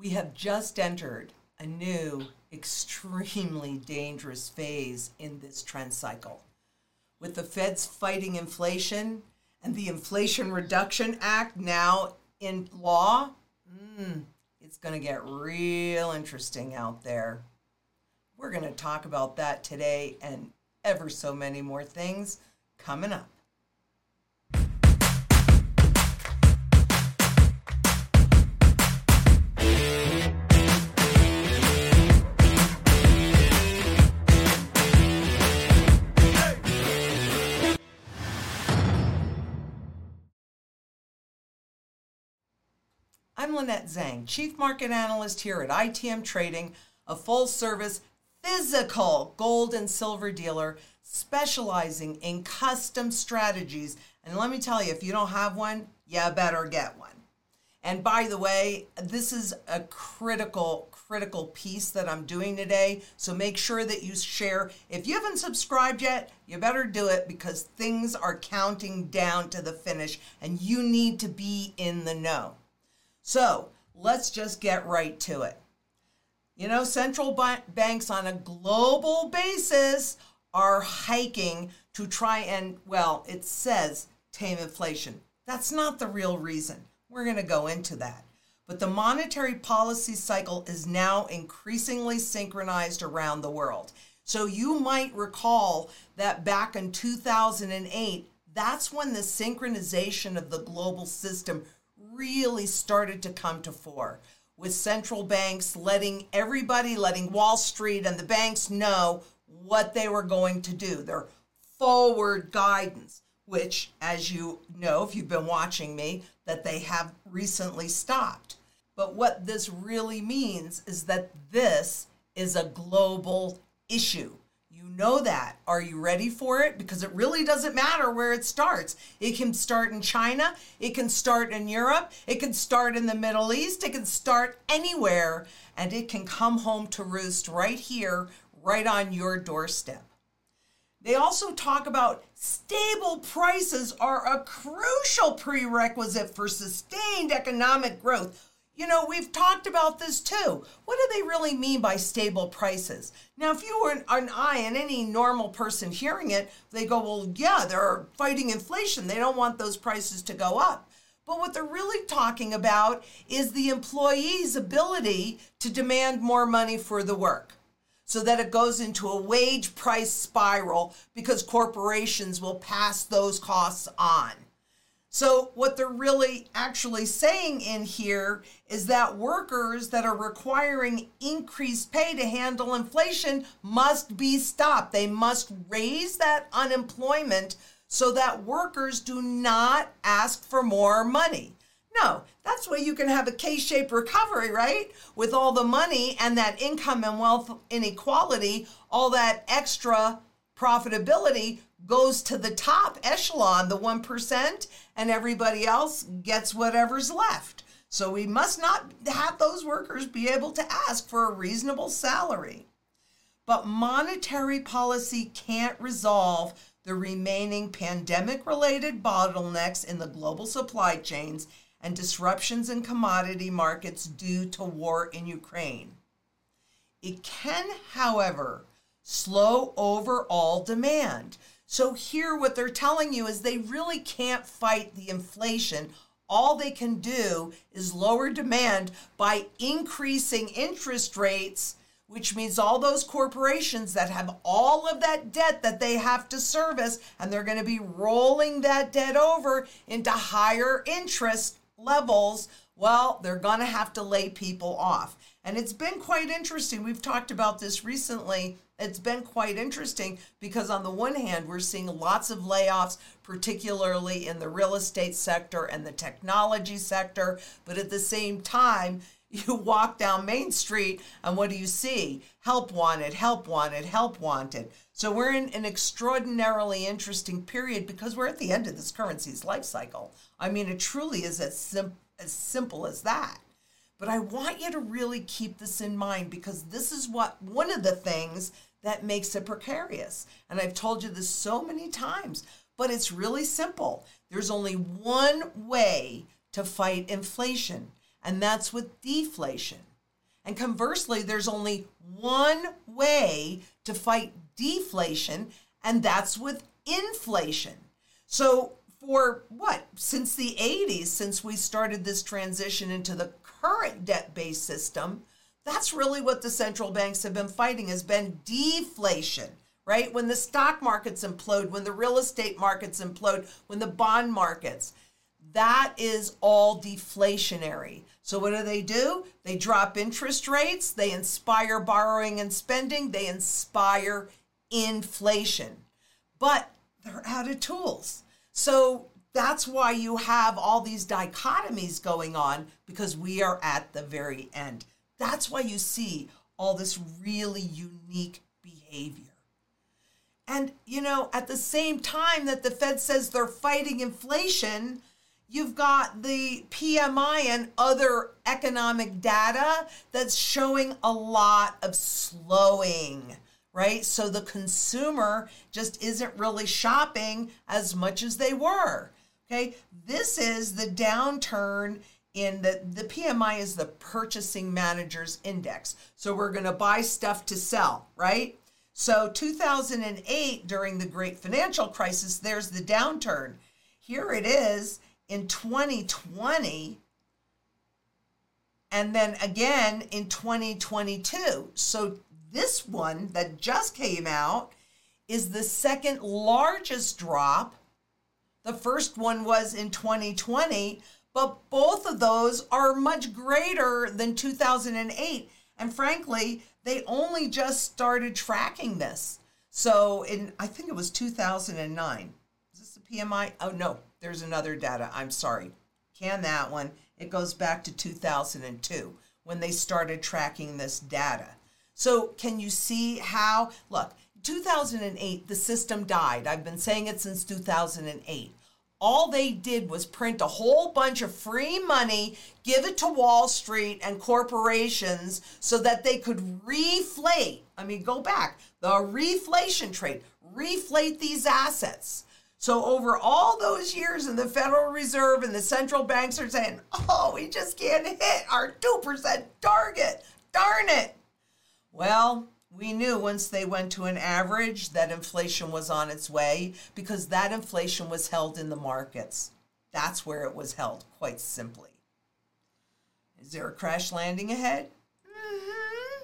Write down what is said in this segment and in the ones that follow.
We have just entered a new, extremely dangerous phase in this trend cycle. With the Feds fighting inflation and the Inflation Reduction Act now in law, it's going to get real interesting out there. We're going to talk about that today and ever so many more things coming up. I'm Lynette Zang, Chief Market Analyst here at ITM Trading, a full-service physical gold and silver dealer specializing in custom strategies. And let me tell you, if you don't have one, you better get one. And by the way, this is a critical piece that I'm doing today. So make sure that you share. If you haven't subscribed yet, you better do it because things are counting down to the finish and you need to be in the know. So let's just get right to it. You know, central banks on a global basis are hiking to try and, well, it says tame inflation. That's not the real reason. We're going to go into that. But the monetary policy cycle is now increasingly synchronized around the world. So you might recall that back in 2008, that's when the synchronization of the global system really started to come to fore, with central banks letting Wall Street and the banks know what they were going to do, their forward guidance, which, as you know, if you've been watching me, that they have recently stopped. But what this really means is that this is a global issue. You know that. Are you ready for it? Because it really doesn't matter where it starts. It can start in China. It can start in Europe. It can start in the Middle East. It can start anywhere. And it can come home to roost right here, right on your doorstep. They also talk about stable prices are a crucial prerequisite for sustained economic growth. You know, we've talked about this too. What do they really mean by stable prices? Now, if you were an and any normal person hearing it, they go, well, yeah, they're fighting inflation. They don't want those prices to go up. But what they're really talking about is the employee's ability to demand more money for the work so that it goes into a wage price spiral because corporations will pass those costs on. So what they're really actually saying in here is that workers that are requiring increased pay to handle inflation must be stopped. They must raise that unemployment so that workers do not ask for more money. No, that's where you can have a K-shaped recovery, right? With all the money and that income and wealth inequality, all that extra profitability goes to the top echelon, the 1%, and everybody else gets whatever's left. So we must not have those workers be able to ask for a reasonable salary. But monetary policy can't resolve the remaining pandemic-related bottlenecks in the global supply chains and disruptions in commodity markets due to war in Ukraine. It can, however, slow overall demand. So here what they're telling you is they really can't fight the inflation. All they can do is lower demand by increasing interest rates, which means all those corporations that have all of that debt that they have to service, and they're going to be rolling that debt over into higher interest levels. Well, they're going to have to lay people off. And it's been quite interesting. We've talked about this recently. It's been quite interesting because on the one hand, we're seeing lots of layoffs, particularly in the real estate sector and the technology sector. But at the same time, you walk down Main Street and what do you see? Help wanted, help wanted, help wanted. So we're in an extraordinarily interesting period because we're at the end of this currency's life cycle. I mean, it truly is as simple as that. But I want you to really keep this in mind because this is what one of the things that makes it precarious. And I've told you this so many times, but it's really simple. There's only one way to fight inflation, and that's with deflation. And conversely, there's only one way to fight deflation, and that's with inflation. So for what? Since the 80s, since we started this transition into the current debt-based system, that's really what the central banks have been fighting, has been deflation, right? When the stock markets implode, when the real estate markets implode, when the bond markets, that is all deflationary. So what do? They drop interest rates, they inspire borrowing and spending, they inspire inflation. But they're out of tools. So that's why you have all these dichotomies going on, because we are at the very end. That's why you see all this really unique behavior. And, you know, at the same time that the Fed says they're fighting inflation, you've got the PMI and other economic data that's showing a lot of slowing, right? So the consumer just isn't really shopping as much as they were, okay? This is the downturn in the PMI is the Purchasing Managers Index. So we're going to buy stuff to sell, right? So 2008, during the Great Financial Crisis, there's the downturn. Here it is in 2020, and then again in 2022. So this one that just came out is the second largest drop. The first one was in 2020, but both of those are much greater than 2008. And frankly, they only just started tracking this. So I think it was 2009. Is this the PMI? Oh, no. There's another data. I'm sorry. Can that one. It goes back to 2002 when they started tracking this data. So can you see how? Look, 2008, the system died. I've been saying it since 2008. All they did was print a whole bunch of free money, give it to Wall Street and corporations so that they could reflate. I mean, go back. The reflation trade. Reflate these assets. So over all those years, and the Federal Reserve and the central banks are saying, oh, we just can't hit our 2% target. Darn it. Well, we knew once they went to an average that inflation was on its way, because that inflation was held in the markets. That's where it was held, quite simply. Is there a crash landing ahead? Mm-hmm.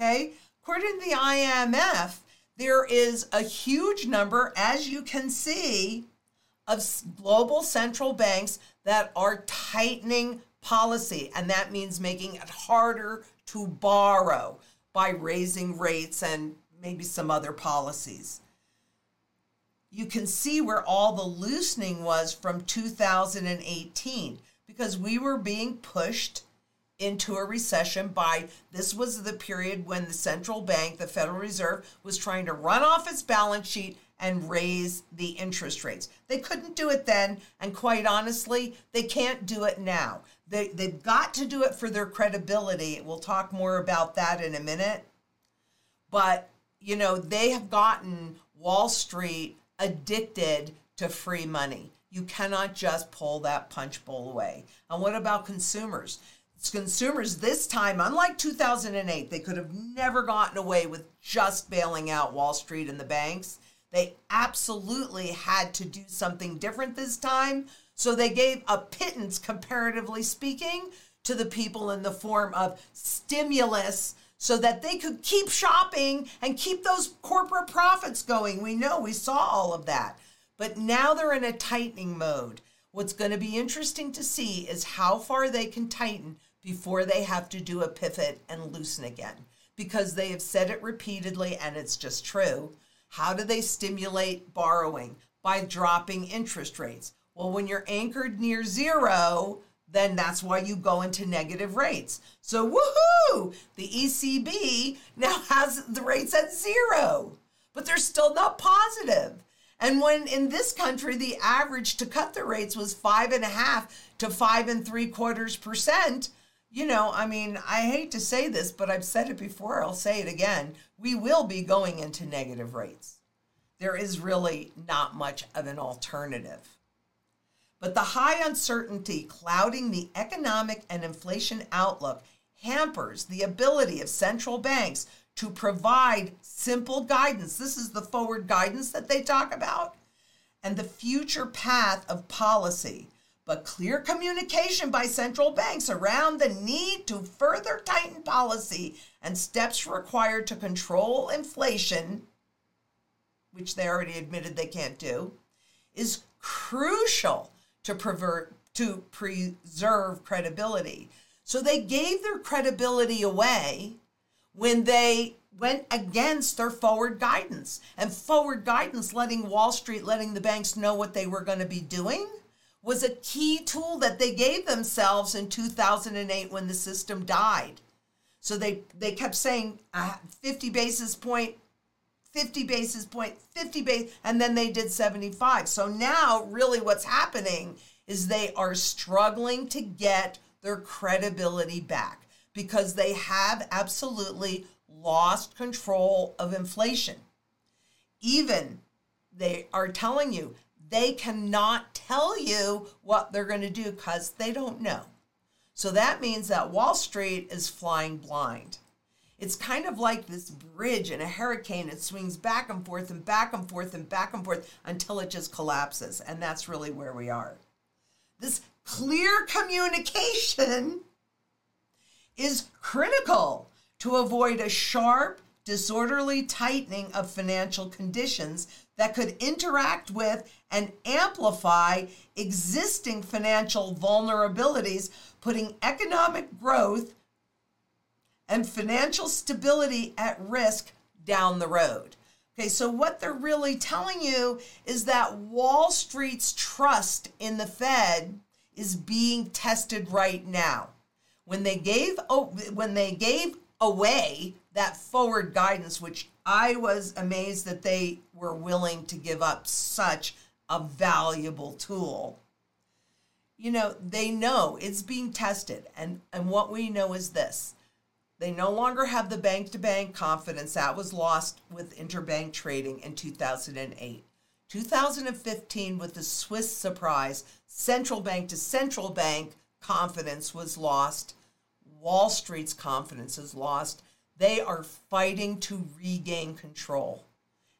Okay. According to the IMF, there is a huge number, as you can see, of global central banks that are tightening policy, and that means making it harder to borrow by raising rates and maybe some other policies. You can see where all the loosening was from 2018, because we were being pushed into a recession by, this was the period when the central bank, the Federal Reserve, was trying to run off its balance sheet and raise the interest rates. They couldn't do it then, and quite honestly, they can't do it now. They've got to do it for their credibility. We'll talk more about that in a minute. But, you know, they have gotten Wall Street addicted to free money. You cannot just pull that punch bowl away. And what about consumers? Consumers this time, unlike 2008, they could have never gotten away with just bailing out Wall Street and the banks. They absolutely had to do something different this time. So they gave a pittance, comparatively speaking, to the people in the form of stimulus so that they could keep shopping and keep those corporate profits going. We know, we saw all of that. But now they're in a tightening mode. What's going to be interesting to see is how far they can tighten before they have to do a pivot and loosen again, because they have said it repeatedly, and it's just true. How do they stimulate borrowing? By dropping interest rates. Well, when you're anchored near zero, then that's why you go into negative rates. So woohoo! The ECB now has the rates at zero, but they're still not positive. And when in this country, the average to cut the rates was 5.5% to 5.75%, you know, I mean, I hate to say this, but I've said it before, I'll say it again. We will be going into negative rates. There is really not much of an alternative. But the high uncertainty clouding the economic and inflation outlook hampers the ability of central banks to provide simple guidance. This is the forward guidance that they talk about, and the future path of policy. But clear communication by central banks around the need to further tighten policy and steps required to control inflation, which they already admitted they can't do, is crucial to preserve credibility. So they gave their credibility away when they went against their forward guidance. And forward guidance, letting Wall Street, letting the banks know what they were going to be doing, was a key tool that they gave themselves in 2008 when the system died. So they kept saying 50 basis point, 50 basis point, 50 basis, and then they did 75. So now really what's happening is they are struggling to get their credibility back because they have absolutely lost control of inflation. Even they are telling you, they cannot tell you what they're going to do because they don't know. So that means that Wall Street is flying blind. It's kind of like this bridge in a hurricane. It swings back and forth and back and forth and back and forth until it just collapses. And that's really where we are. This clear communication is critical to avoid a sharp, disorderly tightening of financial conditions that could interact with and amplify existing financial vulnerabilities, putting economic growth and financial stability at risk down the road. Okay, so what they're really telling you is that Wall Street's trust in the Fed is being tested right now. When they gave away that forward guidance, which I was amazed that they were willing to give up such a valuable tool. You know, they know it's being tested. And what we know is this. They no longer have the bank-to-bank confidence that was lost with interbank trading in 2008. 2015, with the Swiss surprise, central bank to central bank confidence was lost. Wall Street's confidence is lost. They are fighting to regain control.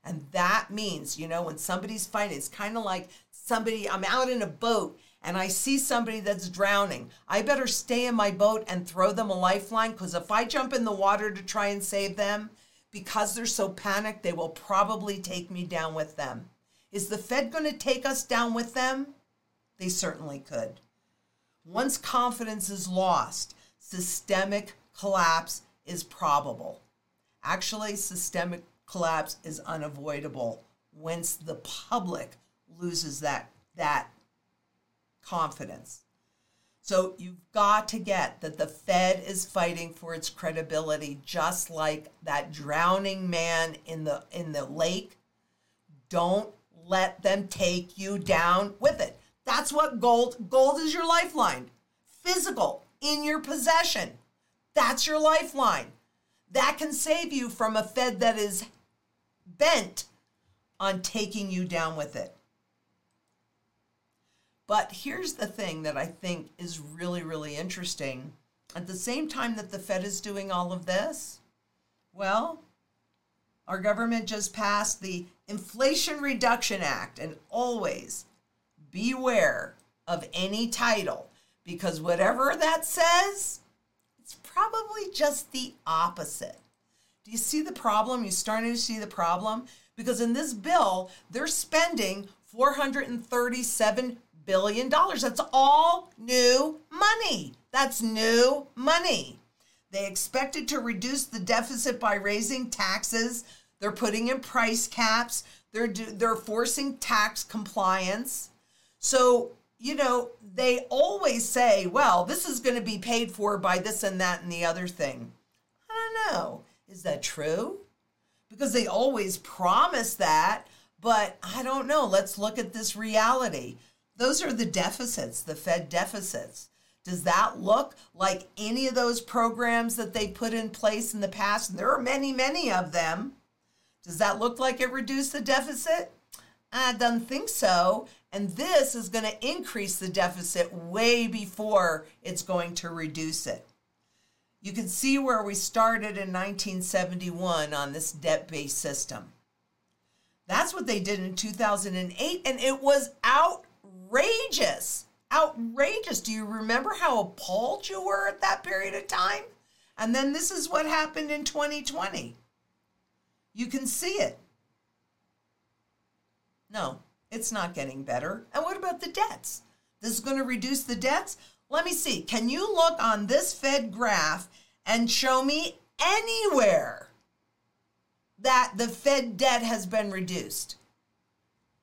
And that means, you know, when somebody's fighting, it's kind of like somebody, I'm out in a boat and I see somebody that's drowning. I better stay in my boat and throw them a lifeline, because if I jump in the water to try and save them, because they're so panicked, they will probably take me down with them. Is the Fed going to take us down with them? They certainly could. Once confidence is lost, systemic collapse is probable. Actually, systemic collapse is unavoidable once the public loses that confidence. So you've got to get that the Fed is fighting for its credibility, just like that drowning man in the lake. Don't let them take you down with it. That's what gold is your lifeline. Physical, in your possession. That's your lifeline. That can save you from a Fed that is bent on taking you down with it. But here's the thing that I think is really, really interesting. At the same time that the Fed is doing all of this, well, our government just passed the Inflation Reduction Act. And always beware of any title, because whatever that says, it's probably just the opposite. Do you see the problem? You're starting to see the problem? Because in this bill, they're spending $437 billion. That's all new money. That's new money. They expected to reduce the deficit by raising taxes. They're putting in price caps. They're forcing tax compliance. So, you know, they always say, well, this is going to be paid for by this and that and the other thing. I don't know. Is that true? Because they always promise that, but I don't know. Let's look at this reality. Those are the deficits, the Fed deficits. Does that look like any of those programs that they put in place in the past? And there are many, many of them. Does that look like it reduced the deficit? I don't think so. And this is going to increase the deficit way before it's going to reduce it. You can see where we started in 1971 on this debt-based system. That's what they did in 2008, and it was outrageous. Outrageous. Do you remember how appalled you were at that period of time? And then this is what happened in 2020. You can see it. No, it's not getting better. And what about the debts? This is going to reduce the debts? Let me see. Can you look on this Fed graph and show me anywhere that the Fed debt has been reduced?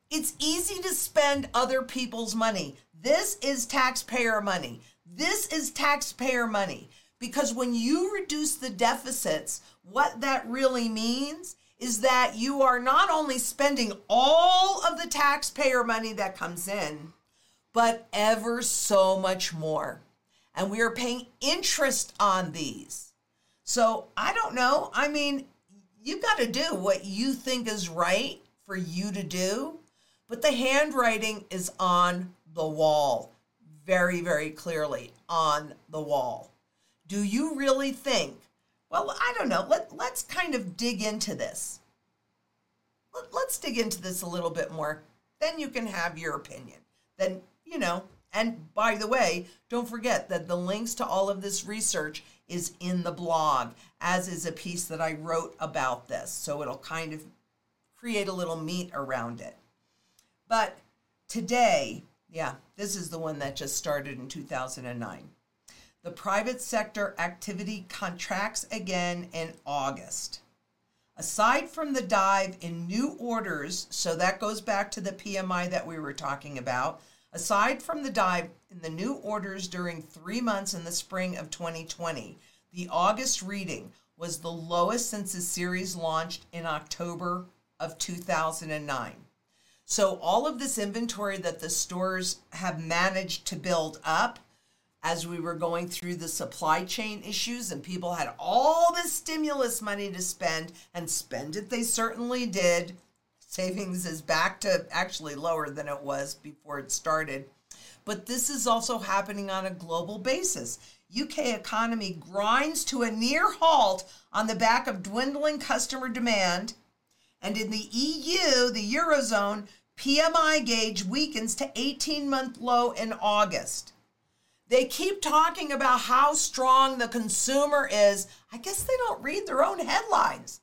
It's easy to spend other people's money. This is taxpayer money. This is taxpayer money. Because when you reduce the deficits, what that really means is that you are not only spending all of the taxpayer money that comes in, but ever so much more. And we are paying interest on these. So I don't know. I mean, you got to do what you think is right for you to do. But the handwriting is on the wall, very, very clearly on the wall. Do you really think? Well, I don't know. Let's kind of dig into this. Let's dig into this a little bit more. Then you can have your opinion. Then, you know, and by the way, don't forget that the links to all of this research is in the blog, as is a piece that I wrote about this. So it'll kind of create a little meat around it. But today, yeah, this is the one that just started in 2009. The private sector activity contracts again in August. Aside from the dive in new orders, so that goes back to the PMI that we were talking about, aside from the dive in the new orders during 3 months in the spring of 2020, the August reading was the lowest since the series launched in October of 2009. So all of this inventory that the stores have managed to build up as we were going through the supply chain issues and people had all this stimulus money to spend, and spend it they certainly did. Savings is back to actually lower than it was before it started. But this is also happening on a global basis. UK economy grinds to a near halt on the back of dwindling customer demand. And in the EU, the Eurozone, PMI gauge weakens to 18-month low in August. They keep talking about how strong the consumer is. I guess they don't read their own headlines.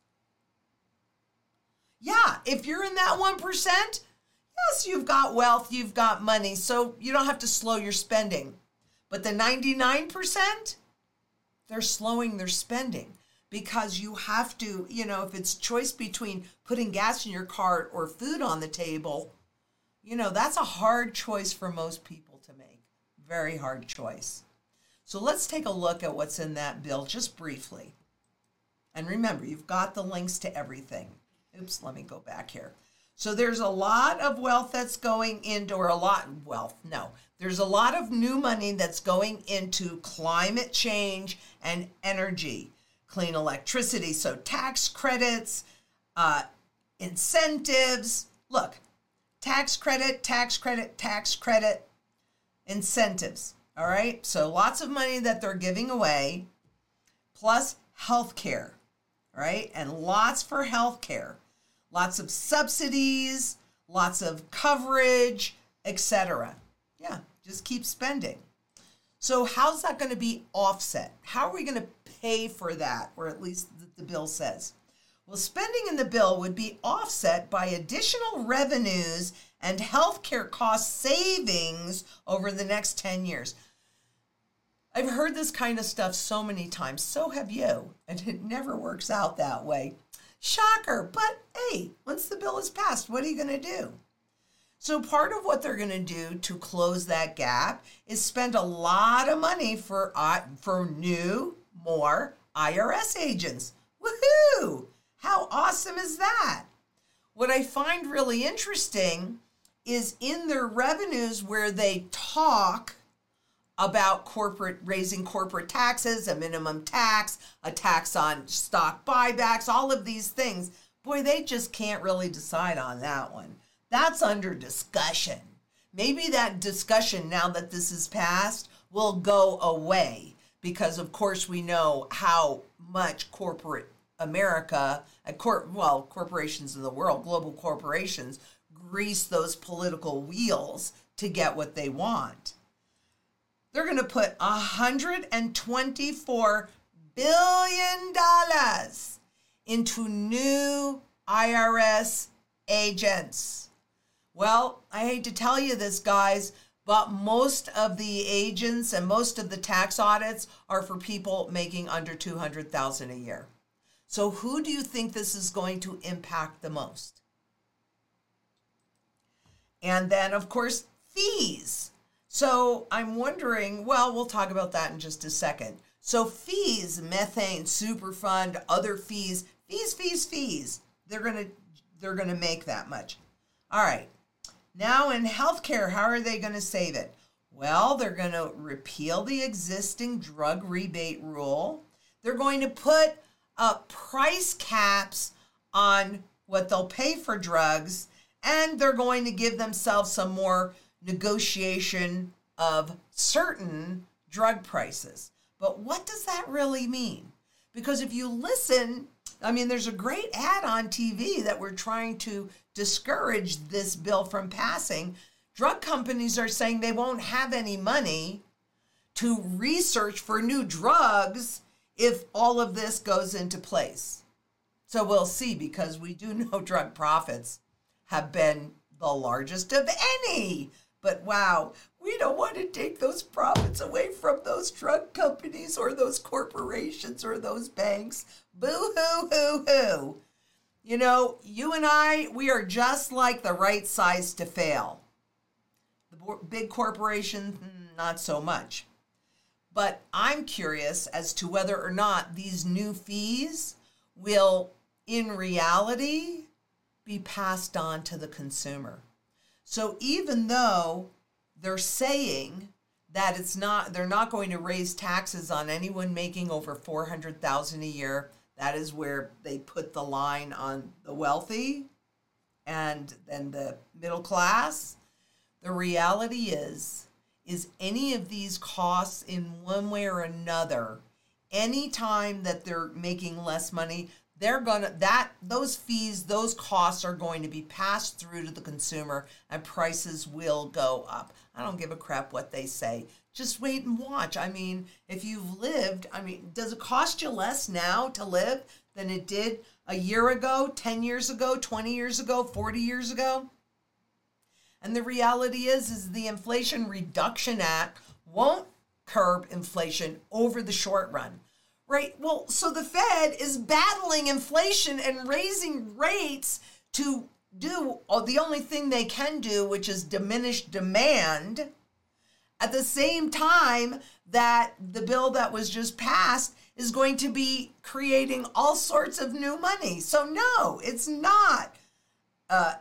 Yeah, if you're in that 1%, yes, you've got wealth, you've got money, so you don't have to slow your spending. But the 99%, they're slowing their spending because you have to, you know, if it's choice between putting gas in your car or food on the table, you know, that's a hard choice for most people to make. Very hard choice. So let's take a look at what's in that bill just briefly. And remember, you've got the links to everything. Oops, let me go back here. So there's a lot of wealth that's going into, or a lot of wealth, no. There's a lot of new money that's going into climate change and energy, clean electricity, so tax credits, incentives. Look, tax credit, tax credit, tax credit. Incentives, all right? So lots of money that they're giving away, plus healthcare, right? And lots for healthcare, lots of subsidies, lots of coverage, etc. Yeah, just keep spending. So how's that going to be offset? How are we going to pay for that? Or at least the bill says. Well, spending in the bill would be offset by additional revenues and healthcare cost savings over the next 10 years. I've heard this kind of stuff so many times. So have you. And it never works out that way. Shocker. But hey, once the bill is passed, what are you going to do? So part of what they're going to do to close that gap is spend a lot of money for new, more IRS agents. Woohoo! How awesome is that? What I find really interesting is in their revenues where they talk about corporate raising corporate taxes, a minimum tax, a tax on stock buybacks, all of these things. Boy, they just can't really decide on that one. That's under discussion. Maybe that discussion, now that this is passed, will go away because of course we know how much corporate America, corporations in the world, global corporations, grease those political wheels to get what they want. They're going to put $124 billion into new IRS agents. Well, I hate to tell you this, guys, but most of the agents and most of the tax audits are for people making under $200,000 a year. So who do you think this is going to impact the most? And then, of course, fees. So I'm wondering, well, we'll talk about that in just a second. So fees, methane, Superfund, other fees. They're gonna make that much. All right. Now in healthcare, how are they going to save it? Well, they're going to repeal the existing drug rebate rule. They're going to put up price caps on what they'll pay for drugs, and they're going to give themselves some more negotiation of certain drug prices. But what does that really mean? Because if you listen, I mean, there's a great ad on TV that we're trying to discourage this bill from passing. Drug companies are saying they won't have any money to research for new drugs if all of this goes into place. So we'll see, because we do know drug profits have been the largest of any. But wow, we don't want to take those profits away from those drug companies or those corporations or those banks. Boo hoo hoo hoo. You know, you and I, we are just like the right size to fail. The big corporation, not so much. But I'm curious as to whether or not these new fees will, in reality, be passed on to the consumer. So even though they're saying that it's not, they're not going to raise taxes on anyone making over $400,000 a year, that is where they put the line on the wealthy and then the middle class. The reality is any of these costs in one way or another, any time that they're making less money, those fees, those costs are going to be passed through to the consumer, and prices will go up. I don't give a crap what they say. Just wait and watch. I mean, if you've lived, I mean, does it cost you less now to live than it did a year ago, 10 years ago, 20 years ago, 40 years ago? And the reality is the Inflation Reduction Act won't curb inflation over the short run. Right. Well, so the Fed is battling inflation and raising rates to do the only thing they can do, which is diminish demand. At the same time that the bill that was just passed is going to be creating all sorts of new money. So no, it's not.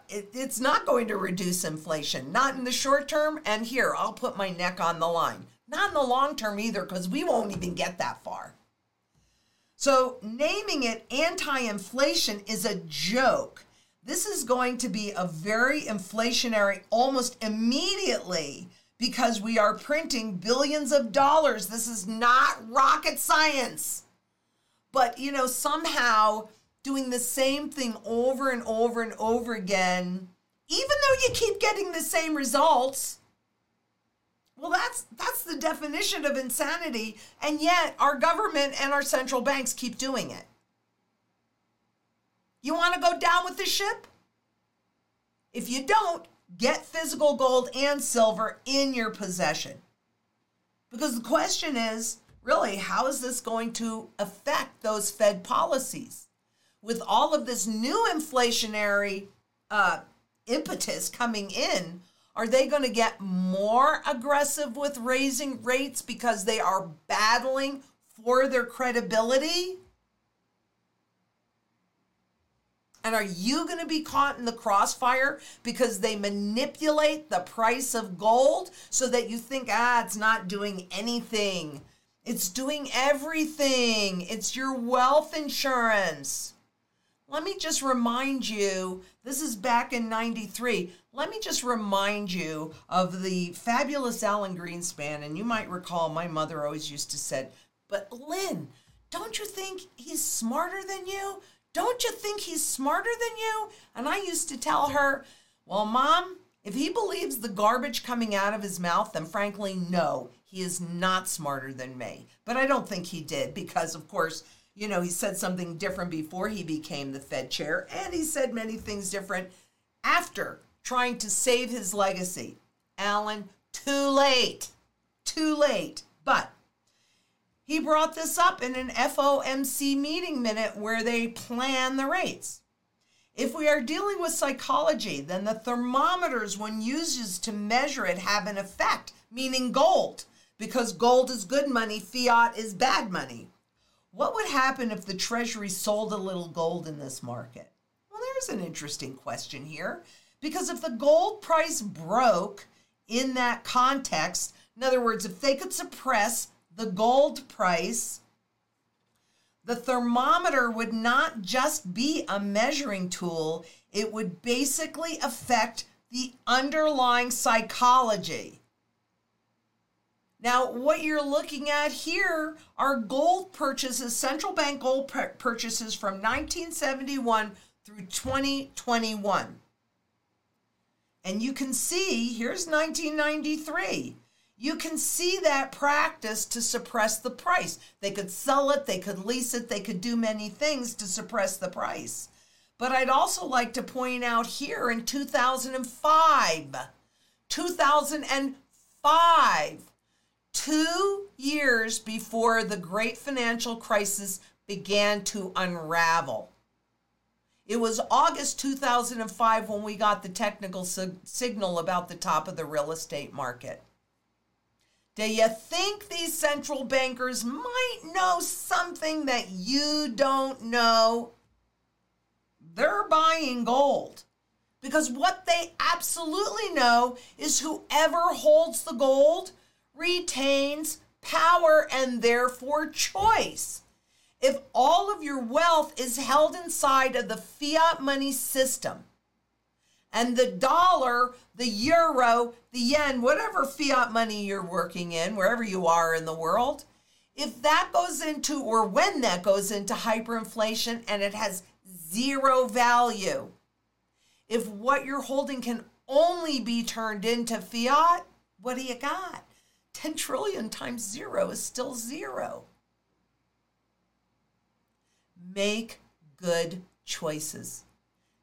It's not going to reduce inflation, not in the short term. And here, I'll put my neck on the line. Not in the long term either, because we won't even get that far. So naming it anti-inflation is a joke. This is going to be a very inflationary almost immediately, because we are printing billions of dollars. This is not rocket science. But, you know, somehow doing the same thing over and over and over again, even though you keep getting the same results, well, that's the definition of insanity, and yet our government and our central banks keep doing it. You want to go down with the ship? If you don't, get physical gold and silver in your possession. Because the question is, really, how is this going to affect those Fed policies? With all of this new inflationary impetus coming in, are they going to get more aggressive with raising rates because they are battling for their credibility? And are you going to be caught in the crossfire because they manipulate the price of gold so that you think, it's not doing anything. It's doing everything. It's your wealth insurance. Let me just remind you, this is back in 93. Let me just remind you of the fabulous Alan Greenspan. And you might recall my mother always used to say, But Lynn, don't you think he's smarter than you? Don't you think he's smarter than you? And I used to tell her, well, Mom, if he believes the garbage coming out of his mouth, then frankly, no, he is not smarter than me. But I don't think he did because, of course, you know, he said something different before he became the Fed chair, and he said many things different after trying to save his legacy. Alan, too late, too late. But he brought this up in an FOMC meeting minute where they plan the rates. If we are dealing with psychology, then the thermometers one uses to measure it have an effect, meaning gold, because gold is good money, fiat is bad money. What would happen if the Treasury sold a little gold in this market? Well, there's an interesting question here, because if the gold price broke in that context, in other words, if they could suppress the gold price, the thermometer would not just be a measuring tool, it would basically affect the underlying psychology. Now, what you're looking at here are gold purchases, central bank gold purchases from 1971 through 2021. And you can see, here's 1993. You can see that practice to suppress the price. They could sell it, they could lease it, they could do many things to suppress the price. But I'd also like to point out here in 2005, 2 years before the great financial crisis began to unravel. It was August 2005 when we got the technical signal about the top of the real estate market. Do you think these central bankers might know something that you don't know? They're buying gold because what they absolutely know is whoever holds the gold retains power and therefore choice. If all of your wealth is held inside of the fiat money system, and the dollar, the euro, the yen, whatever fiat money you're working in, wherever you are in the world, if that goes into, or when that goes into hyperinflation and it has zero value, if what you're holding can only be turned into fiat, what do you got? 10 trillion times zero is still zero. Make good choices.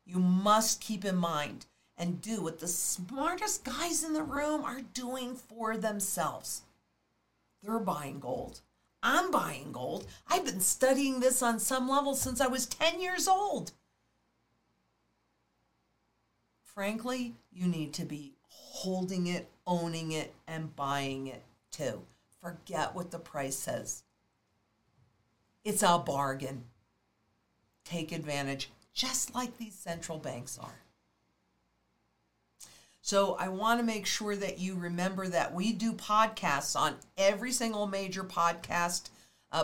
You must keep in mind and do what the smartest guys in the room are doing for themselves. They're buying gold. I'm buying gold. I've been studying this on some level since I was 10 years old. Frankly, you need to be holding it, owning it, and buying it too. Forget what the price says. It's a bargain. Take advantage, just like these central banks are. So I want to make sure that you remember that we do podcasts on every single major podcast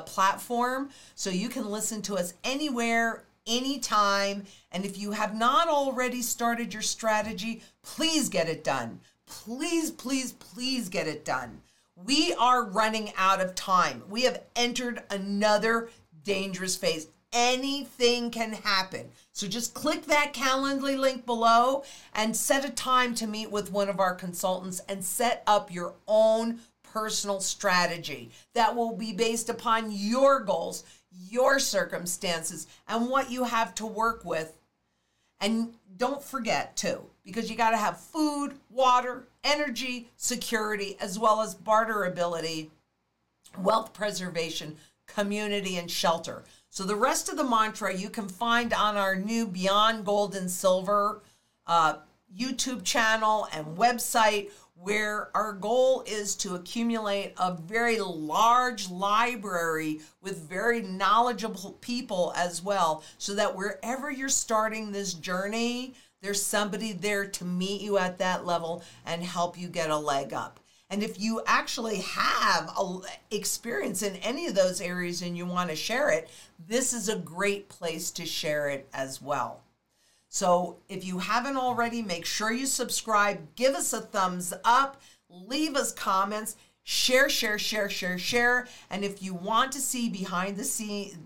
platform, so you can listen to us anywhere, anytime. And if you have not already started your strategy, please get it done. Please, please, please get it done. We are running out of time. We have entered another dangerous phase. Anything can happen. So just click that Calendly link below and set a time to meet with one of our consultants and set up your own personal strategy that will be based upon your goals, your circumstances, and what you have to work with. And don't forget too, because you got to have food, water, energy, security, as well as barterability, wealth preservation, community, and shelter. So the rest of the mantra you can find on our new Beyond Gold and Silver YouTube channel and website, where our goal is to accumulate a very large library with very knowledgeable people as well, so that wherever you're starting this journey, there's somebody there to meet you at that level and help you get a leg up. And if you actually have experience in any of those areas and you want to share it, this is a great place to share it as well. So if you haven't already, make sure you subscribe, give us a thumbs up, leave us comments. Share. And if you want to see behind the scenes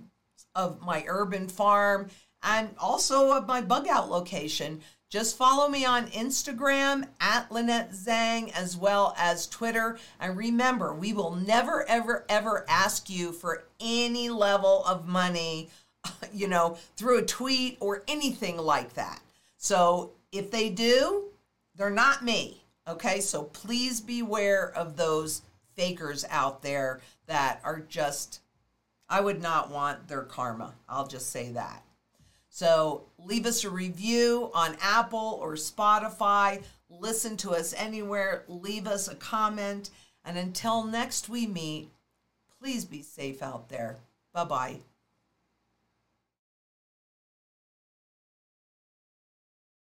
of my urban farm and also of my bug out location, just follow me on Instagram at Lynette Zang, as well as Twitter. And remember, we will never, ever, ever ask you for any level of money, through a tweet or anything like that. So if they do, they're not me. Okay, so please beware of those fakers out there that are just, I would not want their karma. I'll just say that. So leave us a review on Apple or Spotify. Listen to us anywhere. Leave us a comment. And until next we meet, please be safe out there. Bye-bye.